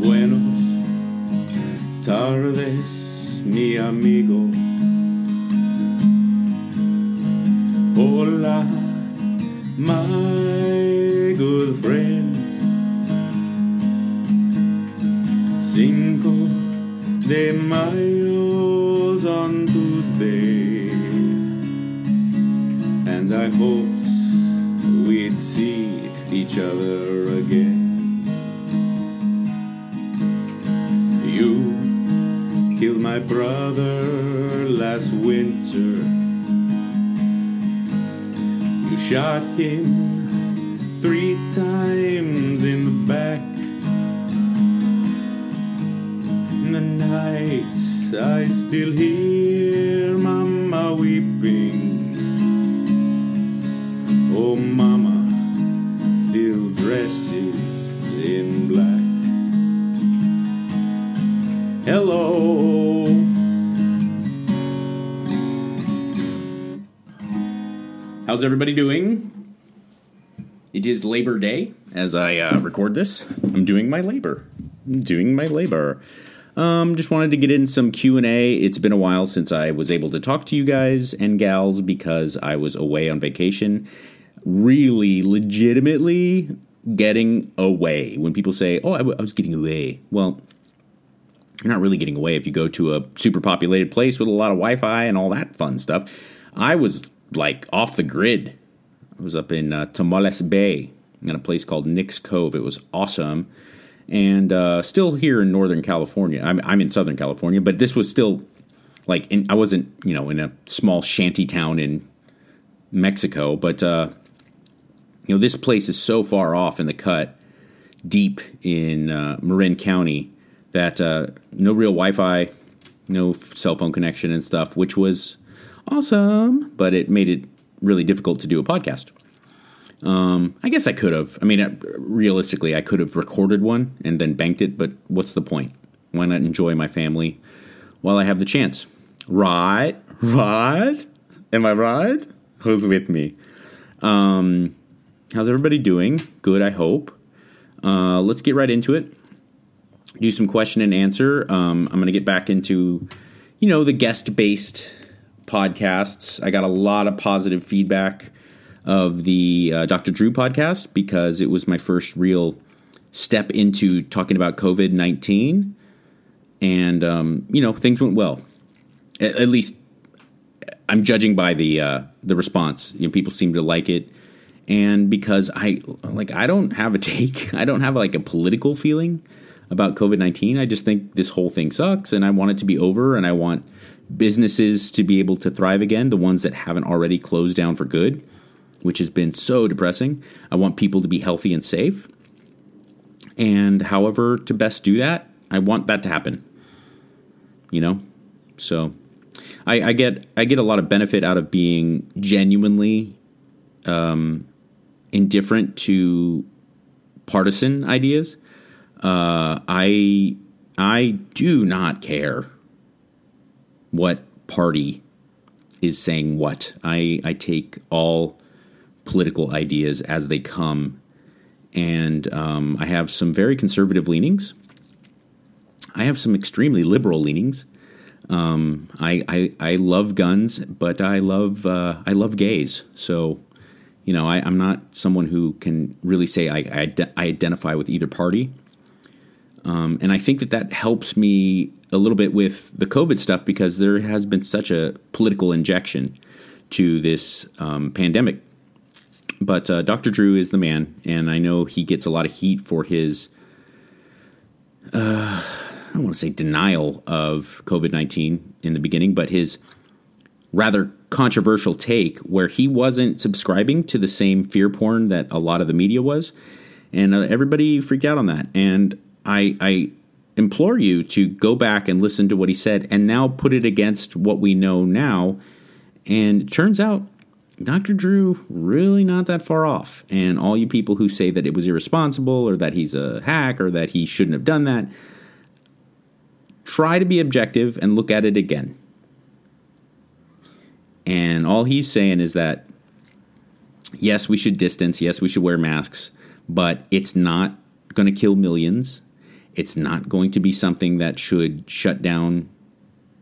Buenos tardes, mi amigo. Hola, my good friends. Cinco de Mayo's on Tuesday, and I hoped we'd see each other again. You killed my brother last winter. You shot him 3 times in the back. The nights I still hear Mama weeping. Oh, Mama still dresses in black. Hello. How's everybody doing? It is Labor Day as I record this. I'm doing my labor. Just wanted to get in some Q&A. It's been a while since I was able to talk to you guys and gals because I was away on vacation. Really, legitimately getting away. When people say, oh, I was getting away. Well, you're not really getting away if you go to a super populated place with a lot of Wi-Fi and all that fun stuff. I was, like, off the grid. I was up in Tamales Bay in a place called Nick's Cove. It was awesome. And still here in Northern California. I'm in Southern California, but this was still like I wasn't, in a small shanty town in Mexico. But this place is so far off in the cut, deep in Marin County, that no real Wi-Fi, no cell phone connection and stuff, which was awesome. But it made it really difficult to do a podcast. I guess I could have. Realistically, I could have recorded one and then banked it, but what's the point? Why not enjoy my family while I have the chance? Right? Am I right? Who's with me? How's everybody doing? Good, I hope. Let's get right into it. Do some question and answer. I'm going to get back into, the guest-based podcasts. I got a lot of positive feedback of the Dr. Drew podcast because it was my first real step into talking about COVID-19. And, things went well. At least I'm judging by the response. People seem to like it. And because I don't have a take. I don't have like a political feeling about COVID-19. I just think this whole thing sucks and I want it to be over and I want businesses to be able to thrive again, the ones that haven't already closed down for good, which has been so depressing. I want people to be healthy and safe. And however to best do that, I want that to happen. So I get a lot of benefit out of being genuinely indifferent to partisan ideas. I do not care what party is saying what. I take all political ideas as they come, and I have some very conservative leanings. I have some extremely liberal leanings. I love guns, but I love gays. So I'm not someone who can really say I identify with either party. And I think that helps me a little bit with the COVID stuff because there has been such a political injection to this pandemic. But Dr. Drew is the man, and I know he gets a lot of heat for his, I don't want to say denial of COVID-19 in the beginning, but his rather controversial take where he wasn't subscribing to the same fear porn that a lot of the media was, and everybody freaked out on that. And I implore you to go back and listen to what he said and now put it against what we know now. And it turns out Dr. Drew really not that far off. And all you people who say that it was irresponsible or that he's a hack or that he shouldn't have done that, Try to be objective and look at it again. And all he's saying is that, yes, we should distance. Yes, we should wear masks. But it's not going to kill millions. It's not going to be something that should shut down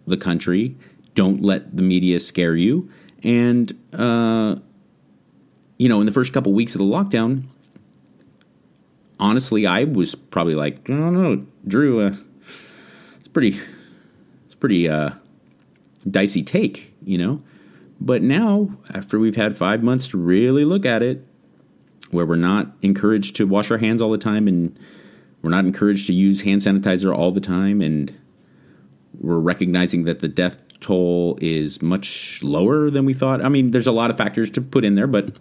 the country. Don't let the media scare you. And, in the first couple weeks of the lockdown, honestly, I was probably like, I don't know, Drew, it's pretty dicey take, But now, after we've had 5 months to really look at it, where we're not encouraged to wash our hands all the time, and we're not encouraged to use hand sanitizer all the time, and we're recognizing that the death toll is much lower than we thought. I mean, there's a lot of factors to put in there, but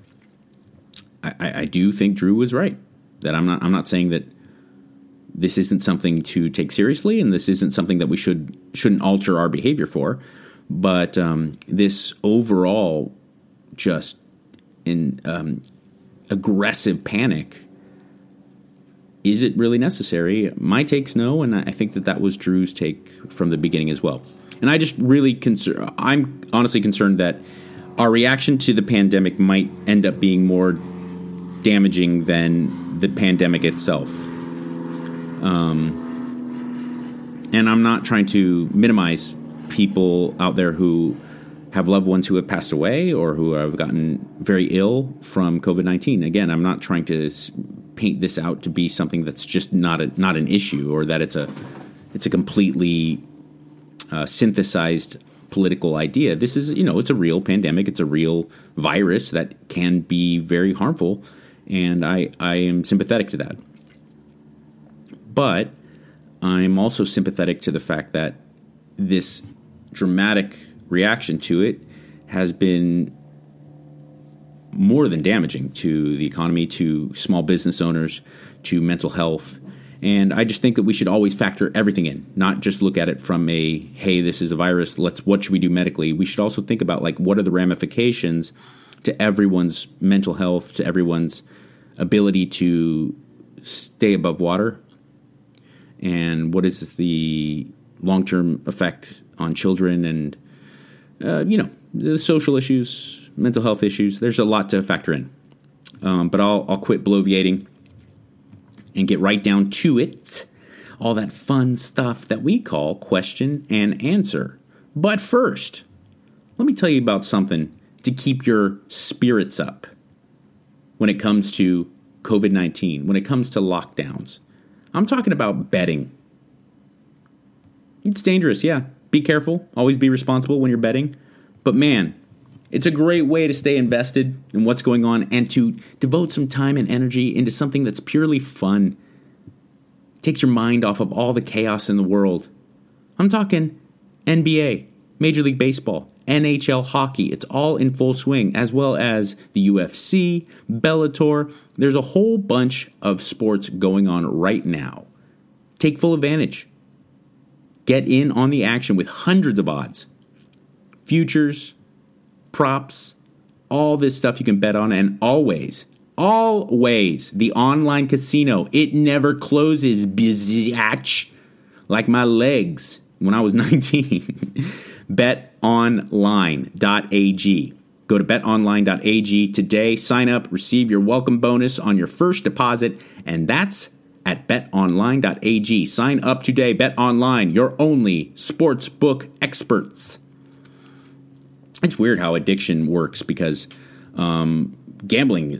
I do think Drew was right. That I'm not saying that this isn't something to take seriously, and this isn't something that we shouldn't alter our behavior for. But this overall just aggressive panic, is it really necessary? My take's no, and I think that was Drew's take from the beginning as well. And I just I'm honestly concerned that our reaction to the pandemic might end up being more damaging than the pandemic itself. And I'm not trying to minimize people out there who have loved ones who have passed away or who have gotten very ill from COVID-19. Again, I'm not trying to paint this out to be something that's just not an issue, or that it's a completely synthesized political idea. This is, it's a real pandemic. It's a real virus that can be very harmful, and I am sympathetic to that. But I'm also sympathetic to the fact that this dramatic reaction to it has been more than damaging to the economy, to small business owners, to mental health. And I just think that we should always factor everything in, not just look at it from a, hey, this is a virus, what should we do medically? We should also think about, what are the ramifications to everyone's mental health, to everyone's ability to stay above water? And what is the long-term effect on children, and, the social issues, mental health issues. There's a lot to factor in. But I'll quit bloviating and get right down to it. All that fun stuff that we call question and answer. But first, let me tell you about something to keep your spirits up when it comes to COVID-19, when it comes to lockdowns. I'm talking about betting. It's dangerous, yeah. Be careful. Always be responsible when you're betting. But man, it's a great way to stay invested in what's going on and to devote some time and energy into something that's purely fun. It takes your mind off of all the chaos in the world. I'm talking NBA, Major League Baseball, NHL hockey. It's all in full swing, as well as the UFC, Bellator. There's a whole bunch of sports going on right now. Take full advantage. Get in on the action with hundreds of odds, futures, props, all this stuff you can bet on. And always, the online casino. It never closes, biatch, like my legs when I was 19. BetOnline.ag. Go to BetOnline.ag today. Sign up, receive your welcome bonus on your first deposit, and that's at betonline.ag. Sign up today. BetOnline, your only sportsbook experts. It's weird how addiction works, because gambling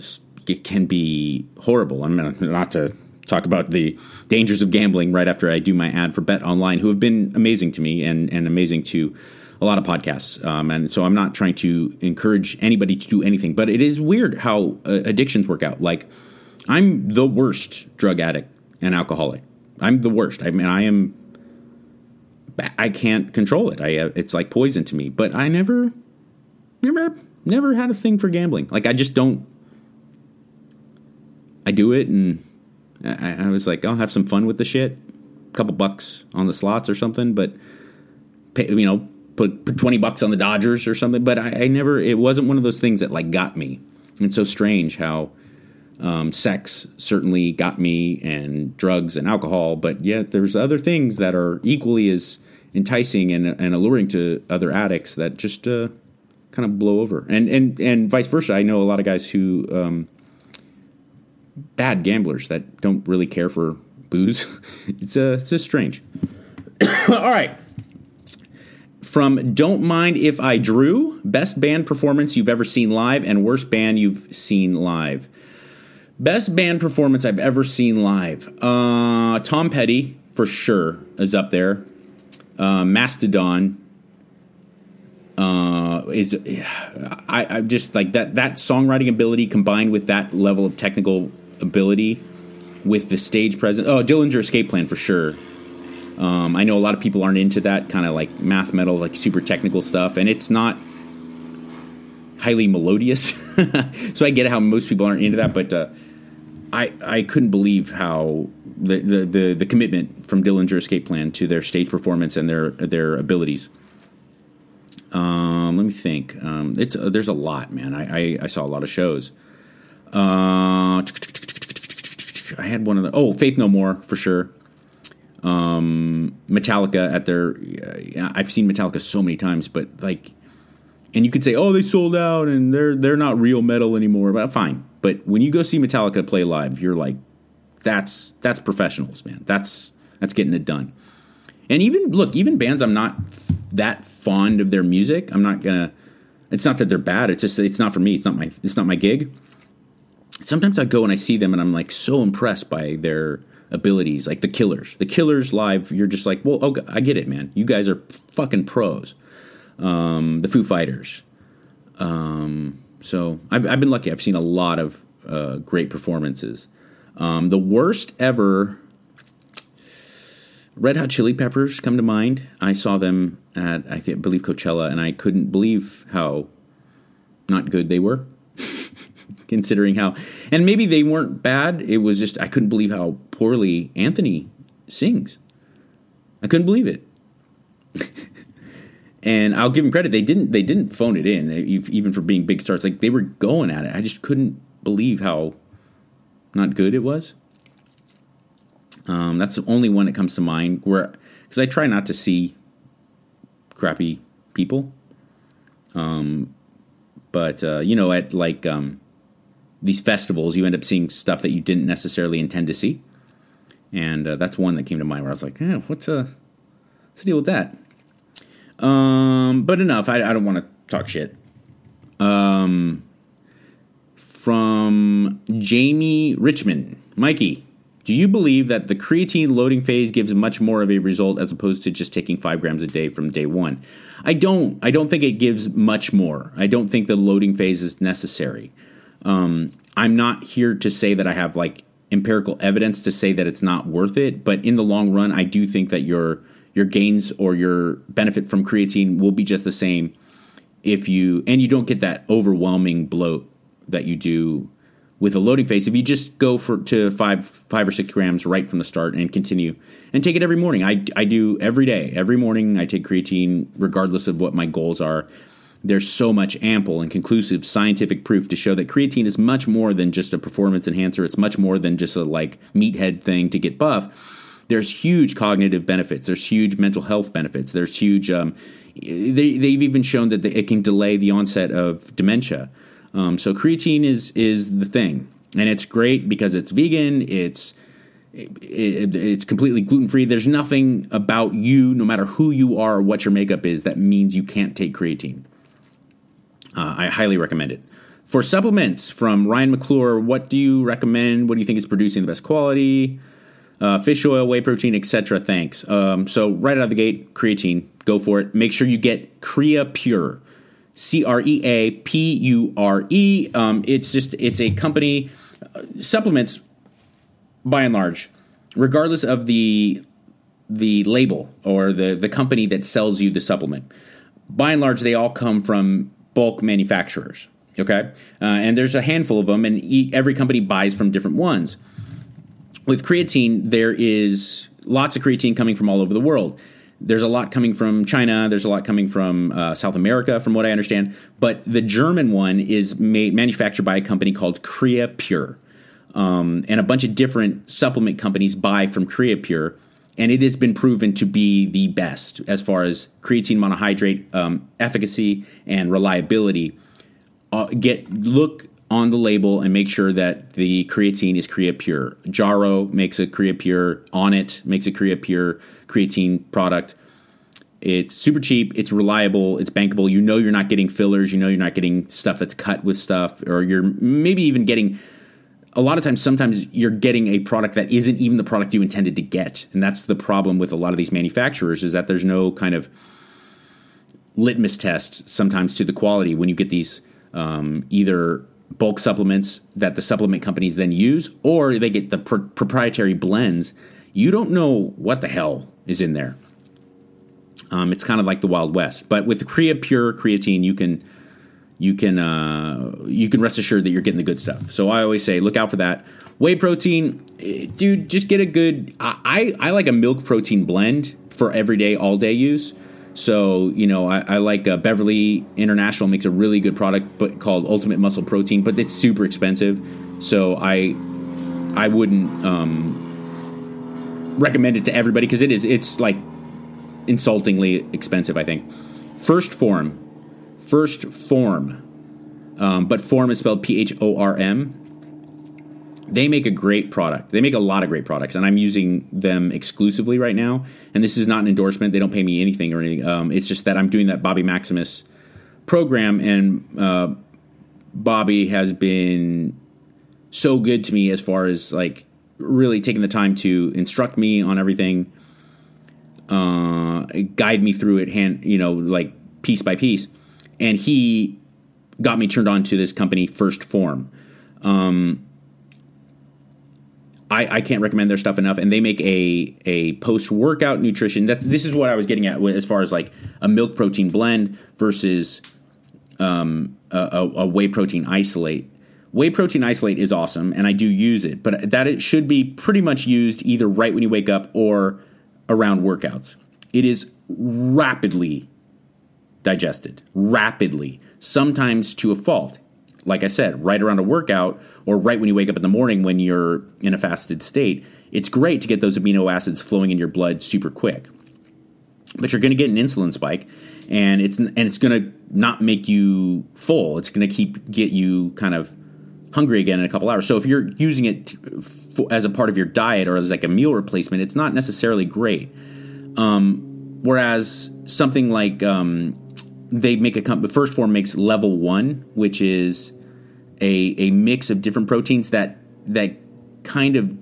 can be horrible. I'm not to talk about the dangers of gambling right after I do my ad for BetOnline, who have been amazing to me and amazing to a lot of podcasts. And so I'm not trying to encourage anybody to do anything, but it is weird how addictions work out. Like, I'm the worst drug addict and alcoholic. I'm the worst. I mean, I can't control it. It's like poison to me. But I never had a thing for gambling. Like, I just don't. I do it, and I was like, I'll have some fun with the shit. A couple bucks on the slots or something, but put $20 on the Dodgers or something. But I never. It wasn't one of those things that got me. It's so strange how Sex certainly got me, and drugs and alcohol, but yet there's other things that are equally as enticing and alluring to other addicts that just kind of blow over. And vice versa. I know a lot of guys who bad gamblers that don't really care for booze. It's just strange. All right. From Don't Mind If I Drew, best band performance you've ever seen live and worst band you've seen live. Best band performance I've ever seen live. Tom Petty, for sure, is up there. Mastodon. I'm just like that songwriting ability combined with that level of technical ability with the stage presence. Oh, Dillinger Escape Plan, for sure. I know a lot of people aren't into that kind of like math metal, like super technical stuff, and it's not highly melodious. So I get how most people aren't into that, but I couldn't believe how the commitment from Dillinger Escape Plan to their stage performance and their abilities. Let me think. It's there's a lot, man. I saw a lot of shows. I had one of the Faith No More, for sure. Metallica at their I've seen Metallica so many times, but like. And you could say, they sold out and they're not real metal anymore. But fine. But when you go see Metallica play live, you're like, that's professionals, man. That's getting it done. And even bands I'm not that fond of their music. I'm not gonna. It's not that they're bad. It's just it's not for me. It's not my gig. Sometimes I go and I see them and I'm like so impressed by their abilities. Like the Killers. The Killers live. You're just like, well, okay, I get it, man. You guys are fucking pros. The Foo Fighters. So I've been lucky. I've seen a lot of great performances. The worst ever, Red Hot Chili Peppers come to mind. I saw them at, I believe, Coachella, and I couldn't believe how not good they were, considering how, and maybe they weren't bad. It was just, I couldn't believe how poorly Anthony sings. I couldn't believe it. And I'll give them credit; they didn't phone it in, even for being big stars. Like they were going at it. I just couldn't believe how not good it was. That's the only one that comes to mind, because I try not to see crappy people. But at like these festivals, you end up seeing stuff that you didn't necessarily intend to see, and that's one that came to mind where I was like, what's the deal with that? But enough. I don't want to talk shit. From Jamie Richmond. Mikey, do you believe that the creatine loading phase gives much more of a result as opposed to just taking 5 grams a day from day one? I don't think it gives much more. I don't think the loading phase is necessary. I'm not here to say that I have like empirical evidence to say that it's not worth it, but in the long run, I do think that your gains or your benefit from creatine will be just the same if you don't get that overwhelming bloat that you do with a loading phase. If you just go to five or 6 grams right from the start and continue and take it every morning. I do every day. Every morning I take creatine regardless of what my goals are. There's so much ample and conclusive scientific proof to show that creatine is much more than just a performance enhancer. It's much more than just a like meathead thing to get buff. There's huge cognitive benefits. There's huge mental health benefits. There's huge they've even shown that it can delay the onset of dementia. So creatine is the thing. And it's great because it's vegan. It's completely gluten-free. There's nothing about you, no matter who you are or what your makeup is, that means you can't take creatine. I highly recommend it. For supplements, from Ryan McClure, what do you recommend? What do you think is producing the best quality? Fish oil, whey protein, etc. Thanks. So right out of the gate, creatine. Go for it. Make sure you get CreaPure, CreaPure. It's a company. Supplements, by and large, regardless of the label or the company that sells you the supplement, by and large, they all come from bulk manufacturers. Okay, and there's a handful of them, and every company buys from different ones. With creatine, there is lots of creatine coming from all over the world. There's a lot coming from China. There's a lot coming from South America, from what I understand. But the German one is manufactured by a company called CreaPure. and a bunch of different supplement companies buy from CreaPure, and it has been proven to be the best as far as creatine monohydrate efficacy and reliability. Look on the label and make sure that the creatine is CreaPure. Jarrow makes a CreaPure. Onnit makes a CreaPure creatine product. It's super cheap. It's reliable. It's bankable. You know you're not getting fillers. You know you're not getting stuff that's cut with stuff, or you're maybe even getting – a lot of times, sometimes you're getting a product that isn't even the product you intended to get, and that's the problem with a lot of these manufacturers is that there's no kind of litmus test sometimes to the quality when you get these either bulk supplements that the supplement companies then use, or they get the proprietary blends. You don't know what the hell is in there. It's kind of like the Wild West, but with CreaPure creatine, you can rest assured that you're getting the good stuff. So I always say, look out for that. Whey protein, dude, just get a good. I like a milk protein blend for everyday, all day use. So I like Beverly International makes a really good product, but called Ultimate Muscle Protein, but it's super expensive. So I wouldn't recommend it to everybody because it's like insultingly expensive, I think. First Form. But Form is spelled PHORM. They make a great product. They make a lot of great products, and I'm using them exclusively right now. And this is not an endorsement. They don't pay me anything or anything. It's just that I'm doing that Bobby Maximus program, and Bobby has been so good to me as far as like really taking the time to instruct me on everything. Guide me through it, like piece by piece, and he got me turned on to this company, First Form. I can't recommend their stuff enough, and they make a post-workout nutrition. This is what I was getting at as far as like a milk protein blend versus a whey protein isolate. Whey protein isolate is awesome, and I do use it, but that it should be pretty much used either right when you wake up or around workouts. It is rapidly digested, sometimes to a fault. Like I said, right around a workout or right when you wake up in the morning when you're in a fasted state, it's great to get those amino acids flowing in your blood super quick. But you're going to get an insulin spike, and it's going to not make you full. It's going to get you kind of hungry again in a couple hours. So if you're using it as a part of your diet or as like a meal replacement, it's not necessarily great. Whereas something like First Form makes Level 1, which is a mix of different proteins that kind of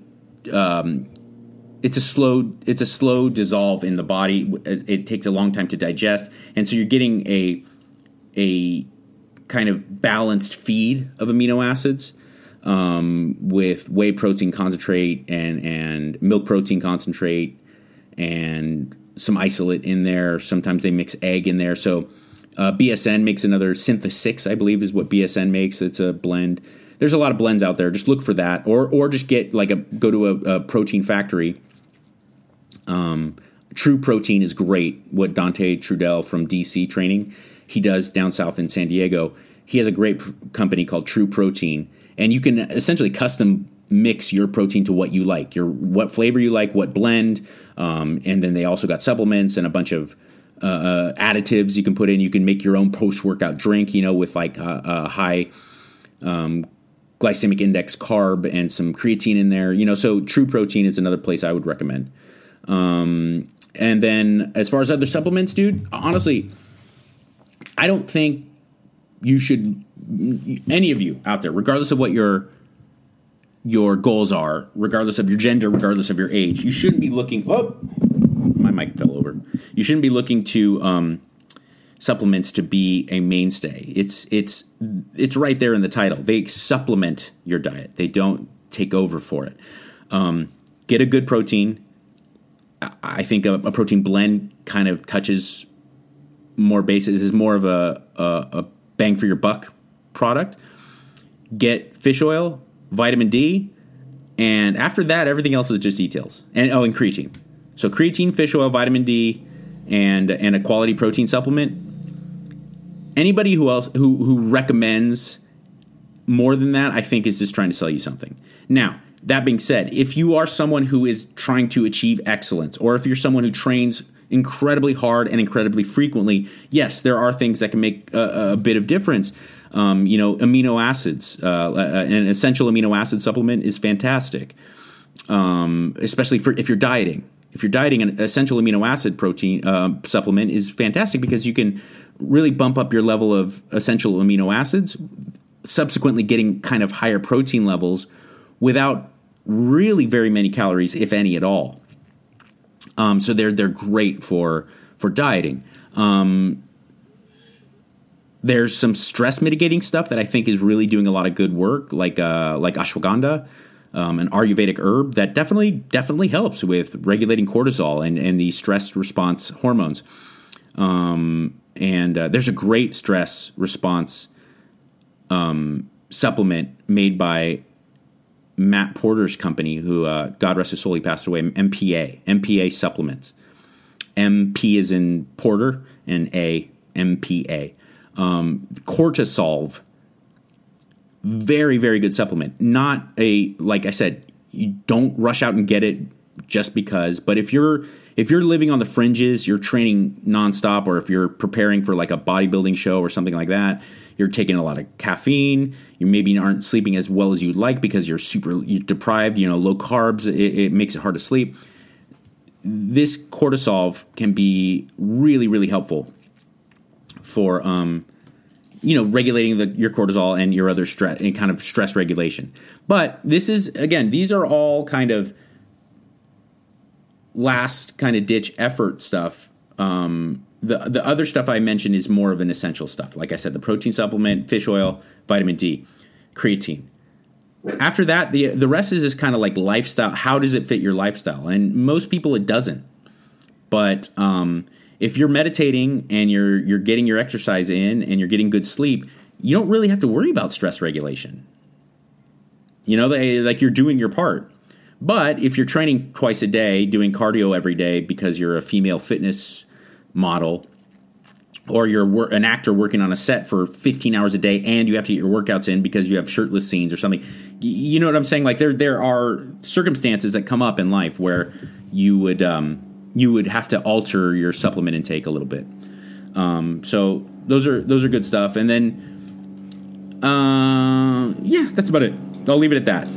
it's a slow dissolve in the body. It takes a long time to digest, and so you're getting a kind of balanced feed of amino acids with whey protein concentrate and milk protein concentrate and some isolate in there. Sometimes they mix egg in there. So BSN makes another Syntha Six, I believe is what BSN makes. It's a blend. There's a lot of blends out there. Just look for that or just get like go to a protein factory. True Protein is great. What Dante Trudel from DC training he does down south in San Diego. He has a great company called True Protein, and you can essentially custom mix your protein to what you like, what flavor you like, what blend, and then they also got supplements and a bunch of additives you can put in. You can make your own post-workout drink, with like a high glycemic index carb and some creatine in there. So True Protein is another place I would recommend. And then as far as other supplements, dude, honestly, I don't think you should – any of you out there, regardless of what your goals are, regardless of your gender, regardless of your age, you shouldn't be looking – oh, my mic fell over. You shouldn't be looking to supplements to be a mainstay. It's right there in the title. They supplement your diet. They don't take over for it. Get a good protein. I think a protein blend kind of touches – more basis is more of a bang for your buck product. Get fish oil, vitamin D, and after that, everything else is just details. And creatine. So creatine, fish oil, vitamin D, and a quality protein supplement. Anybody who recommends more than that, I think, is just trying to sell you something. Now, that being said, if you are someone who is trying to achieve excellence, or if you're someone who trains incredibly hard and incredibly frequently, yes, there are things that can make a bit of difference. Amino acids, an essential amino acid supplement is fantastic, especially if you're dieting. If you're dieting, an essential amino acid protein supplement is fantastic because you can really bump up your level of essential amino acids, subsequently getting kind of higher protein levels without really very many calories, if any at all. So they're great for dieting. There's some stress mitigating stuff that I think is really doing a lot of good work, like ashwagandha. An Ayurvedic herb that definitely helps with regulating cortisol and the stress response hormones. And there's a great stress response supplement made by Matt Porter's company, who, God rest his soul, he passed away, MPA Supplements. MP is in Porter and A, MPA. Cortisolve. Very, very good supplement. Not a, like I said, you don't rush out and get it just because. But if you're living on the fringes, you're training nonstop, or if you're preparing for like a bodybuilding show or something like that, you're taking a lot of caffeine. You maybe aren't sleeping as well as you'd like because you're deprived. Low carbs, it makes it hard to sleep. This Cortisolve can be really, really helpful for regulating your cortisol and your other stress and kind of stress regulation. But this is, again, these are all kind of last kind of ditch effort stuff. The other stuff I mentioned is more of an essential stuff. Like I said, the protein supplement, fish oil, vitamin D, creatine. After that, the rest is just kind of like lifestyle. How does it fit your lifestyle? And most people it doesn't. But if you're meditating and you're getting your exercise in and you're getting good sleep, you don't really have to worry about stress regulation. You're doing your part. But if you're training twice a day, doing cardio every day because you're a female fitness model, or you're an actor working on a set for 15 hours a day and you have to get your workouts in because you have shirtless scenes or something, you know what I'm saying? Like there are circumstances that come up in life where you would have to alter your supplement intake a little bit. So those are good stuff. And then, that's about it. I'll leave it at that.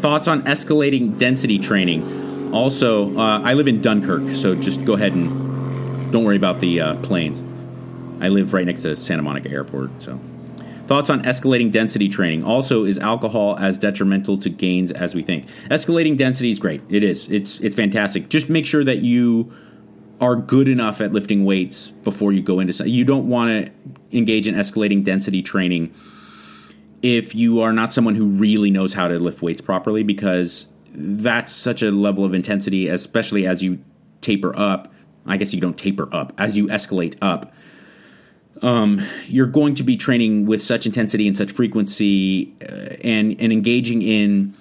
Thoughts on escalating density training. Also, I live in Dunkirk, so just go ahead and don't worry about the planes. I live right next to Santa Monica Airport, so. Thoughts on escalating density training. Also, is alcohol as detrimental to gains as we think? Escalating density is great. It is. It's fantastic. Just make sure that you are good enough at lifting weights before you go into something. You don't want to engage in escalating density training if you are not someone who really knows how to lift weights properly, because that's such a level of intensity, especially as you taper up. I guess you don't taper up. As you escalate up, you're going to be training with such intensity and such frequency and engaging in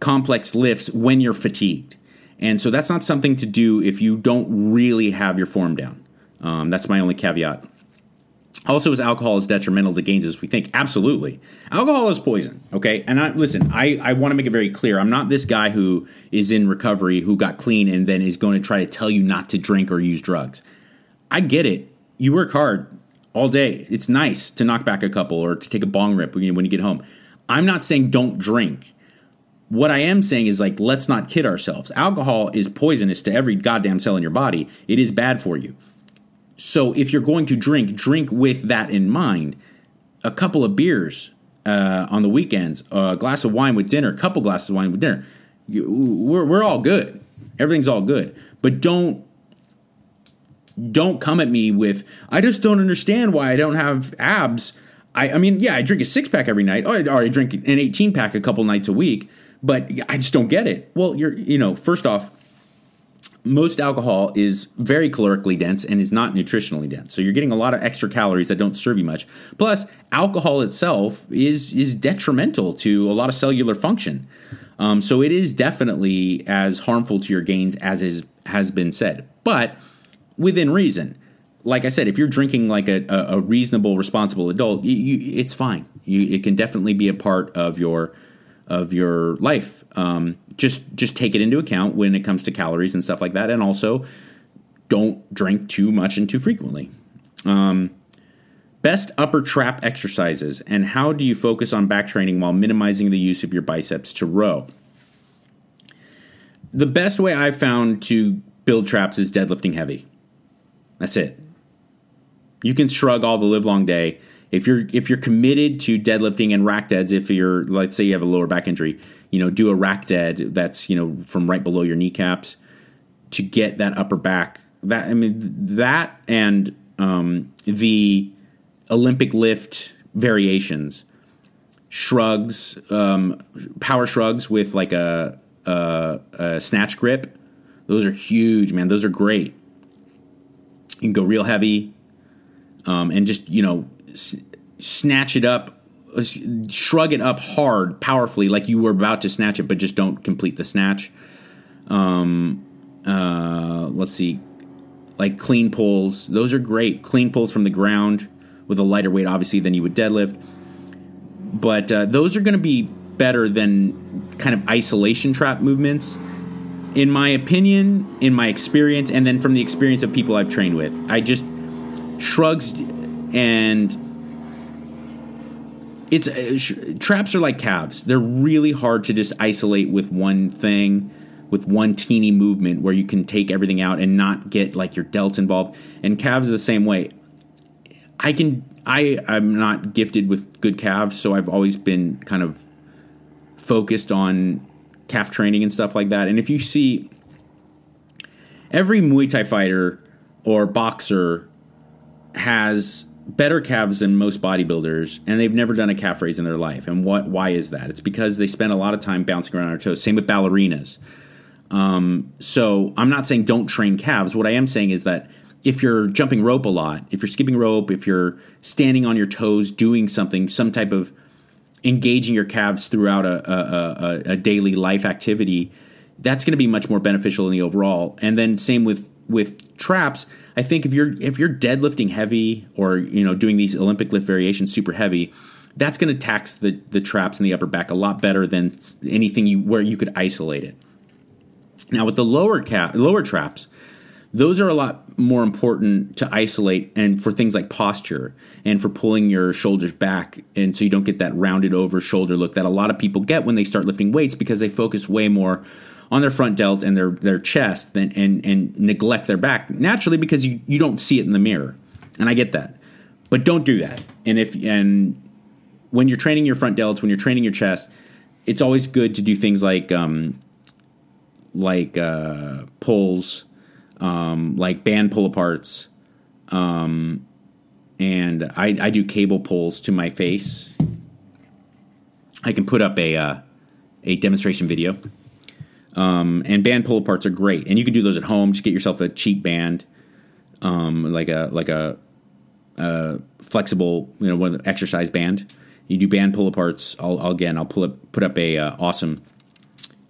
complex lifts when you're fatigued. And so that's not something to do if you don't really have your form down. That's my only caveat. Also, is alcohol as detrimental to gains as we think? Absolutely. Alcohol is poison, okay? And I want to make it very clear. I'm not this guy who is in recovery, who got clean, and then is going to try to tell you not to drink or use drugs. I get it. You work hard all day. It's nice to knock back a couple or to take a bong rip when you get home. I'm not saying don't drink. What I am saying is, like, let's not kid ourselves. Alcohol is poisonous to every goddamn cell in your body. It is bad for you. So if you're going to drink with that in mind. A couple of beers on the weekends, a glass of wine with dinner, a couple glasses of wine with dinner. We're all good. Everything's all good. But don't come at me with, I just don't understand why I don't have abs. I drink a 6-pack every night, or I drink an 18-pack a couple nights a week, but I just don't get it. Well, first off, most alcohol is very calorically dense and is not nutritionally dense. So you're getting a lot of extra calories that don't serve you much. Plus, alcohol itself is detrimental to a lot of cellular function. So it is definitely as harmful to your gains as has been said. But within reason, like I said, if you're drinking like a reasonable, responsible adult, it's fine. It can definitely be a part of your life. Just take it into account when it comes to calories and stuff like that. And also don't drink too much and too frequently. Best upper trap exercises, and how do you focus on back training while minimizing the use of your biceps to row? The best way I've found to build traps is deadlifting heavy. That's it. You can shrug all the live long day. If you're committed to deadlifting and rack deads, if you're, let's say you have a lower back injury, do a rack dead that's, from right below your kneecaps to get that upper back. That and the Olympic lift variations, shrugs, power shrugs with like a snatch grip. Those are huge, man. Those are great. You can go real heavy and just, snatch it up, shrug it up hard, powerfully, like you were about to snatch it, but just don't complete the snatch. Let's see, like clean pulls. Those are great. Clean pulls from the ground with a lighter weight, obviously, than you would deadlift. But those are going to be better than kind of isolation trap movements, in my opinion, in my experience, and then from the experience of people I've trained with. I just shrugs and it's traps are like calves. They're really hard to just isolate with one thing, with one teeny movement where you can take everything out and not get like your delts involved. And calves are the same way. I'm not gifted with good calves, so I've always been kind of focused on calf training and stuff like that. And if you see every Muay Thai fighter or boxer has better calves than most bodybuilders, and they've never done a calf raise in their life. And why is that? It's because they spend a lot of time bouncing around on their toes. Same with ballerinas. So I'm not saying don't train calves. What I am saying is that if you're jumping rope a lot, if you're skipping rope, if you're standing on your toes, doing something, some type of engaging your calves throughout a daily life activity, that's going to be much more beneficial in the overall. And then same with traps. I think if you're deadlifting heavy or doing these Olympic lift variations super heavy, that's going to tax the traps in the upper back a lot better than anything where you could isolate it. Now with the lower traps, those are a lot more important to isolate, and for things like posture and for pulling your shoulders back, and so you don't get that rounded over shoulder look that a lot of people get when they start lifting weights, because they focus way more on their front delt and their chest and neglect their back naturally, because you don't see it in the mirror. And I get that. But don't do that. And when you're training your front delts, when you're training your chest, it's always good to do things like pulls, like band pull aparts, and I do cable pulls to my face. I can put up a demonstration video, and band pull aparts are great, and you can do those at home. Just get yourself a cheap band, like a flexible, one of the exercise band. You do band pull aparts. I'll put up a awesome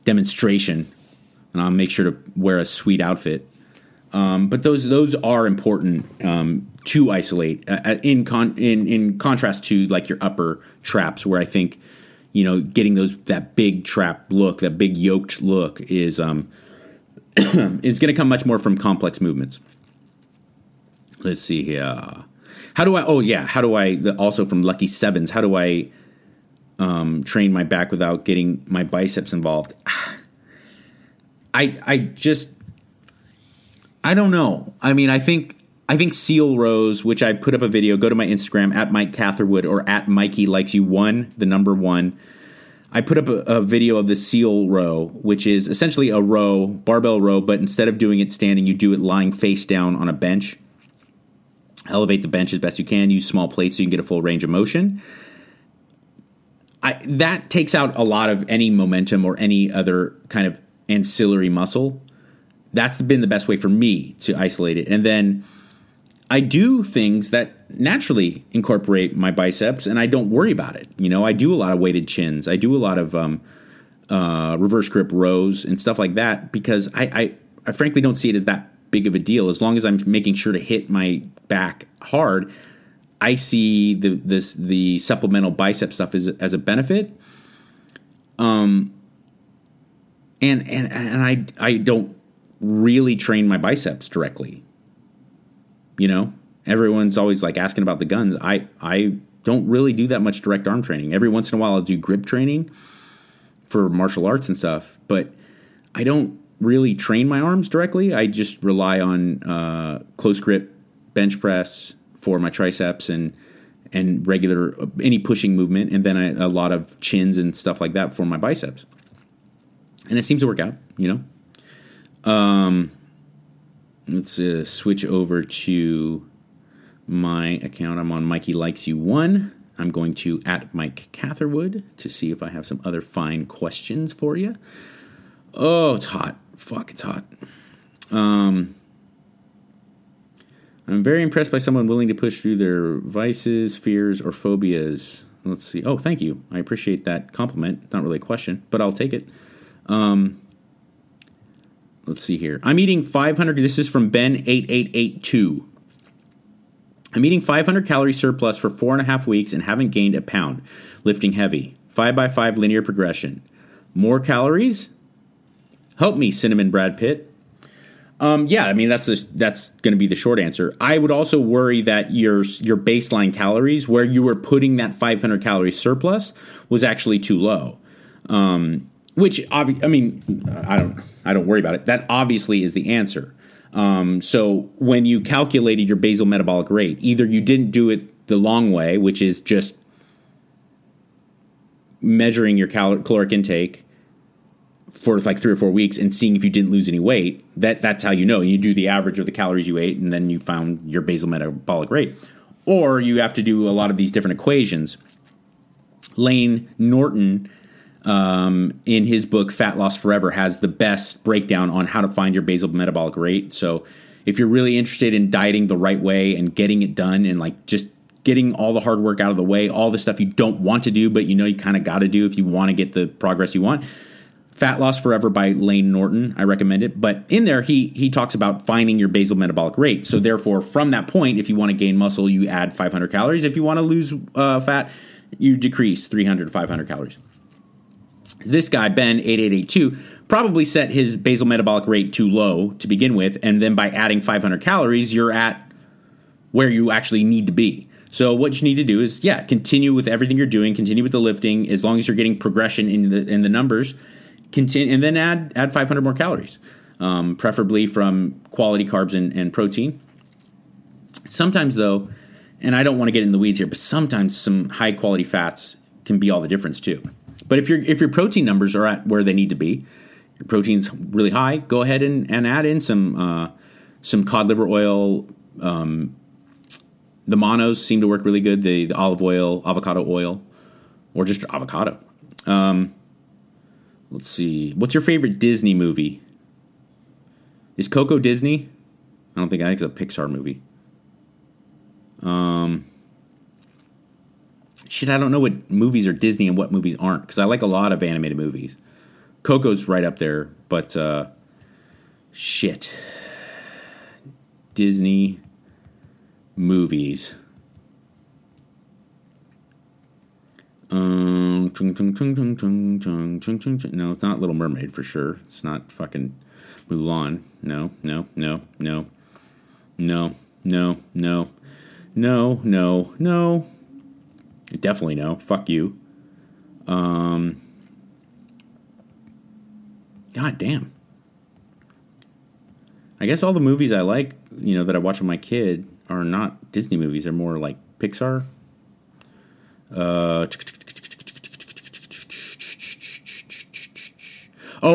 demonstration, and I'll make sure to wear a sweet outfit. But those are important to isolate in contrast to like your upper traps, where I think getting that big trap look, that big yoked look is going to come much more from complex movements. Let's see here. Also from Lucky Sevens, how do I train my back without getting my biceps involved? I don't know. I mean, I think seal rows, which I put up a video, go to my Instagram at Mike Catherwood or at MikeyLikesYou1, the number one. I put up a video of the seal row, which is essentially a row, barbell row, but instead of doing it standing, you do it lying face down on a bench. Elevate the bench as best you can. Use small plates so you can get a full range of motion. That takes out a lot of any momentum or any other kind of ancillary muscle. That's been the best way for me to isolate it. And then I do things that naturally incorporate my biceps, and I don't worry about it. I do a lot of weighted chins. I do a lot of reverse grip rows and stuff like that, because I frankly don't see it as that big of a deal. As long as I'm making sure to hit my back hard, I see the supplemental bicep stuff as a benefit. And I don't really train my biceps directly. You know, everyone's always like asking about the guns. I don't really do that much direct arm training. Every once in a while I'll do grip training for martial arts and stuff, but I don't really train my arms directly. I just rely on close grip bench press for my triceps and regular any pushing movement, and then a lot of chins and stuff like that for my biceps. And it seems to work out, you know. Let's switch over to my account. I'm on MikeyLikesYou1. I'm going to @MikeCatherwood to see if I have some other fine questions for you. Oh, it's hot. Fuck, it's hot. I'm very impressed by someone willing to push through their vices, fears, or phobias. Let's see. Oh, thank you. I appreciate that compliment. Not really a question, but I'll take it. Let's see here. I'm eating 500. This is from Ben8882. I'm eating 500 calorie surplus for 4.5 weeks and haven't gained a pound. Lifting heavy. 5x5 linear progression. More calories? Help me, Cinnamon Brad Pitt. Yeah, I mean, that's going to be the short answer. I would also worry that your baseline calories, where you were putting that 500 calorie surplus, was actually too low. I don't worry about it. That obviously is the answer. So when you calculated your basal metabolic rate, either you didn't do it the long way, which is just measuring your caloric intake for like 3 or 4 weeks and seeing if you didn't lose any weight. That's how you know. You do the average of the calories you ate, and then you found your basal metabolic rate. Or you have to do a lot of these different equations. Lane Norton, in his book Fat Loss Forever, has the best breakdown on how to find your basal metabolic rate. So if you're really interested in dieting the right way and getting it done and like just getting all the hard work out of the way, all the stuff you don't want to do, but you know you kind of got to do if you want to get the progress you want, Fat Loss Forever by Lane Norton, I recommend it. But in there, he talks about finding your basal metabolic rate. So therefore, from that point, if you want to gain muscle, you add 500 calories. If you want to lose fat, you decrease 300 to 500 calories. This guy, Ben8882, probably set his basal metabolic rate too low to begin with, and then by adding 500 calories, you're at where you actually need to be. So what you need to do is, yeah, continue with everything you're doing, continue with the lifting, as long as you're getting progression in the numbers, continue, and then add 500 more calories, preferably from quality carbs and protein. Sometimes, though, and I don't want to get in the weeds here, but sometimes some high-quality fats can be all the difference too. But if your protein numbers are at where they need to be, your protein's really high, go ahead and add in some cod liver oil. The monos seem to work really good, the olive oil, avocado oil, or just avocado. Let's see. What's your favorite Disney movie? Is Coco Disney? I think it's a Pixar movie. Shit, I don't know what movies are Disney and what movies aren't, because I like a lot of animated movies. Coco's right up there, but shit. Disney movies. No, it's not Little Mermaid for sure. It's not fucking Mulan. No. Definitely no. Fuck you. God damn. I guess all the movies I like, you know, that I watch with my kid are not Disney movies. They're more like Pixar. Oh,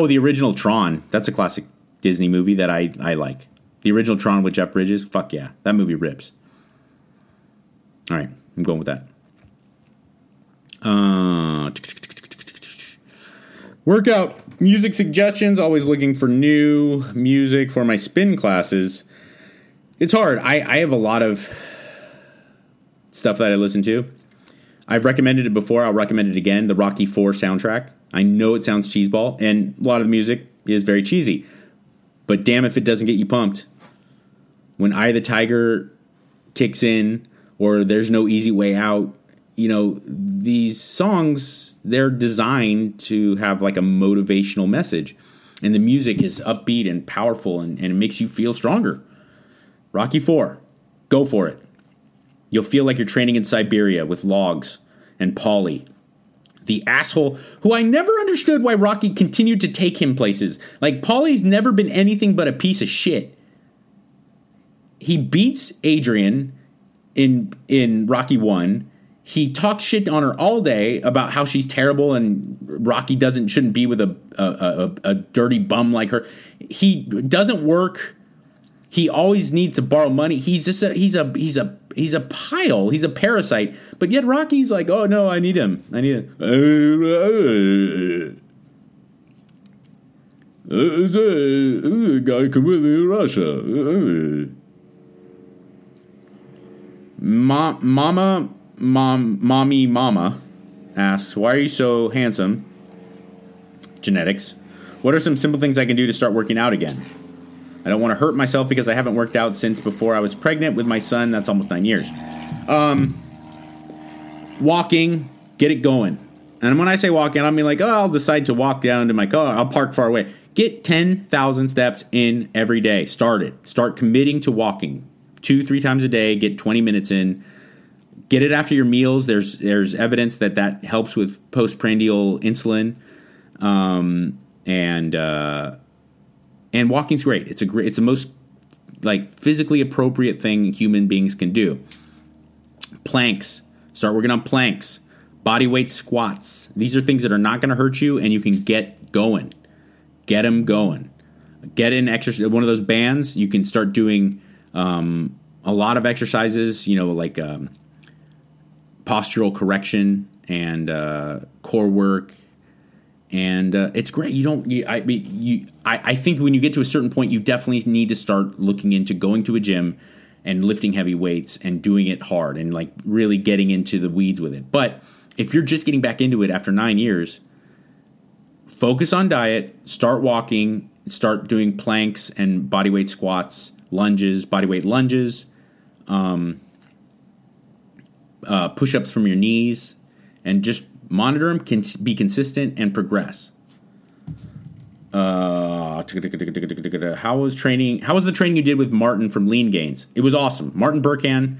the original Tron. That's a classic Disney movie that I like. The original Tron with Jeff Bridges. Fuck yeah. That movie rips. All right. I'm going with that. Workout music suggestions. Always looking for new music for my spin classes. It's hard. I have a lot of stuff that I listen to. I've recommended it before. I'll recommend it again. The Rocky IV soundtrack. I know it sounds cheeseball, and a lot of the music is very cheesy. But damn if it doesn't get you pumped. when Eye of the Tiger kicks in, or There's No Easy Way Out, you know, these songs, they're designed to have like a motivational message. And the music is upbeat and powerful, and it makes you feel stronger. Rocky IV, go for it. You'll feel like you're training in Siberia with Logs and Pauly, the asshole who I never understood why Rocky continued to take him places. Like, Pauly's never been anything but a piece of shit. He beats Adrian in Rocky I. He talks shit on her all day about how she's terrible and Rocky shouldn't be with a dirty bum like her. He doesn't work. He always needs to borrow money. He's just he's a pile. He's a parasite. But yet Rocky's like, oh no, I need him. The guy can win in Russia. Mommy Mama asks, why are you so handsome? Genetics. What are some simple things I can do to start working out again? I don't want to hurt myself because I haven't worked out since before I was pregnant with my son. That's almost 9 years. Walking, get it going. And when I say walking, I don't mean like, oh, I'll decide to walk down to my car. I'll park far away. Get 10,000 steps in every day. Start it. Start committing to walking 2-3 times a day. Get 20 minutes in. Get it after your meals. There's evidence that helps with postprandial insulin, and walking's great. It's the most like physically appropriate thing human beings can do. Planks. Start working on planks. Body weight squats. These are things that are not going to hurt you, and you can get going. Get them going. Get in exercise. One of those bands. You can start doing a lot of exercises. You know, like postural correction and core work, and it's great. I think when you get to a certain point, you definitely need to start looking into going to a gym and lifting heavy weights and doing it hard and like really getting into the weeds with it. But if you're just getting back into it after 9 years, focus on diet, start walking, start doing planks and bodyweight squats, lunges, bodyweight lunges, push-ups from your knees, and just monitor them, can be consistent, and progress. How was the training you did with Martin from Lean Gains? It was awesome. Martin Berkhan,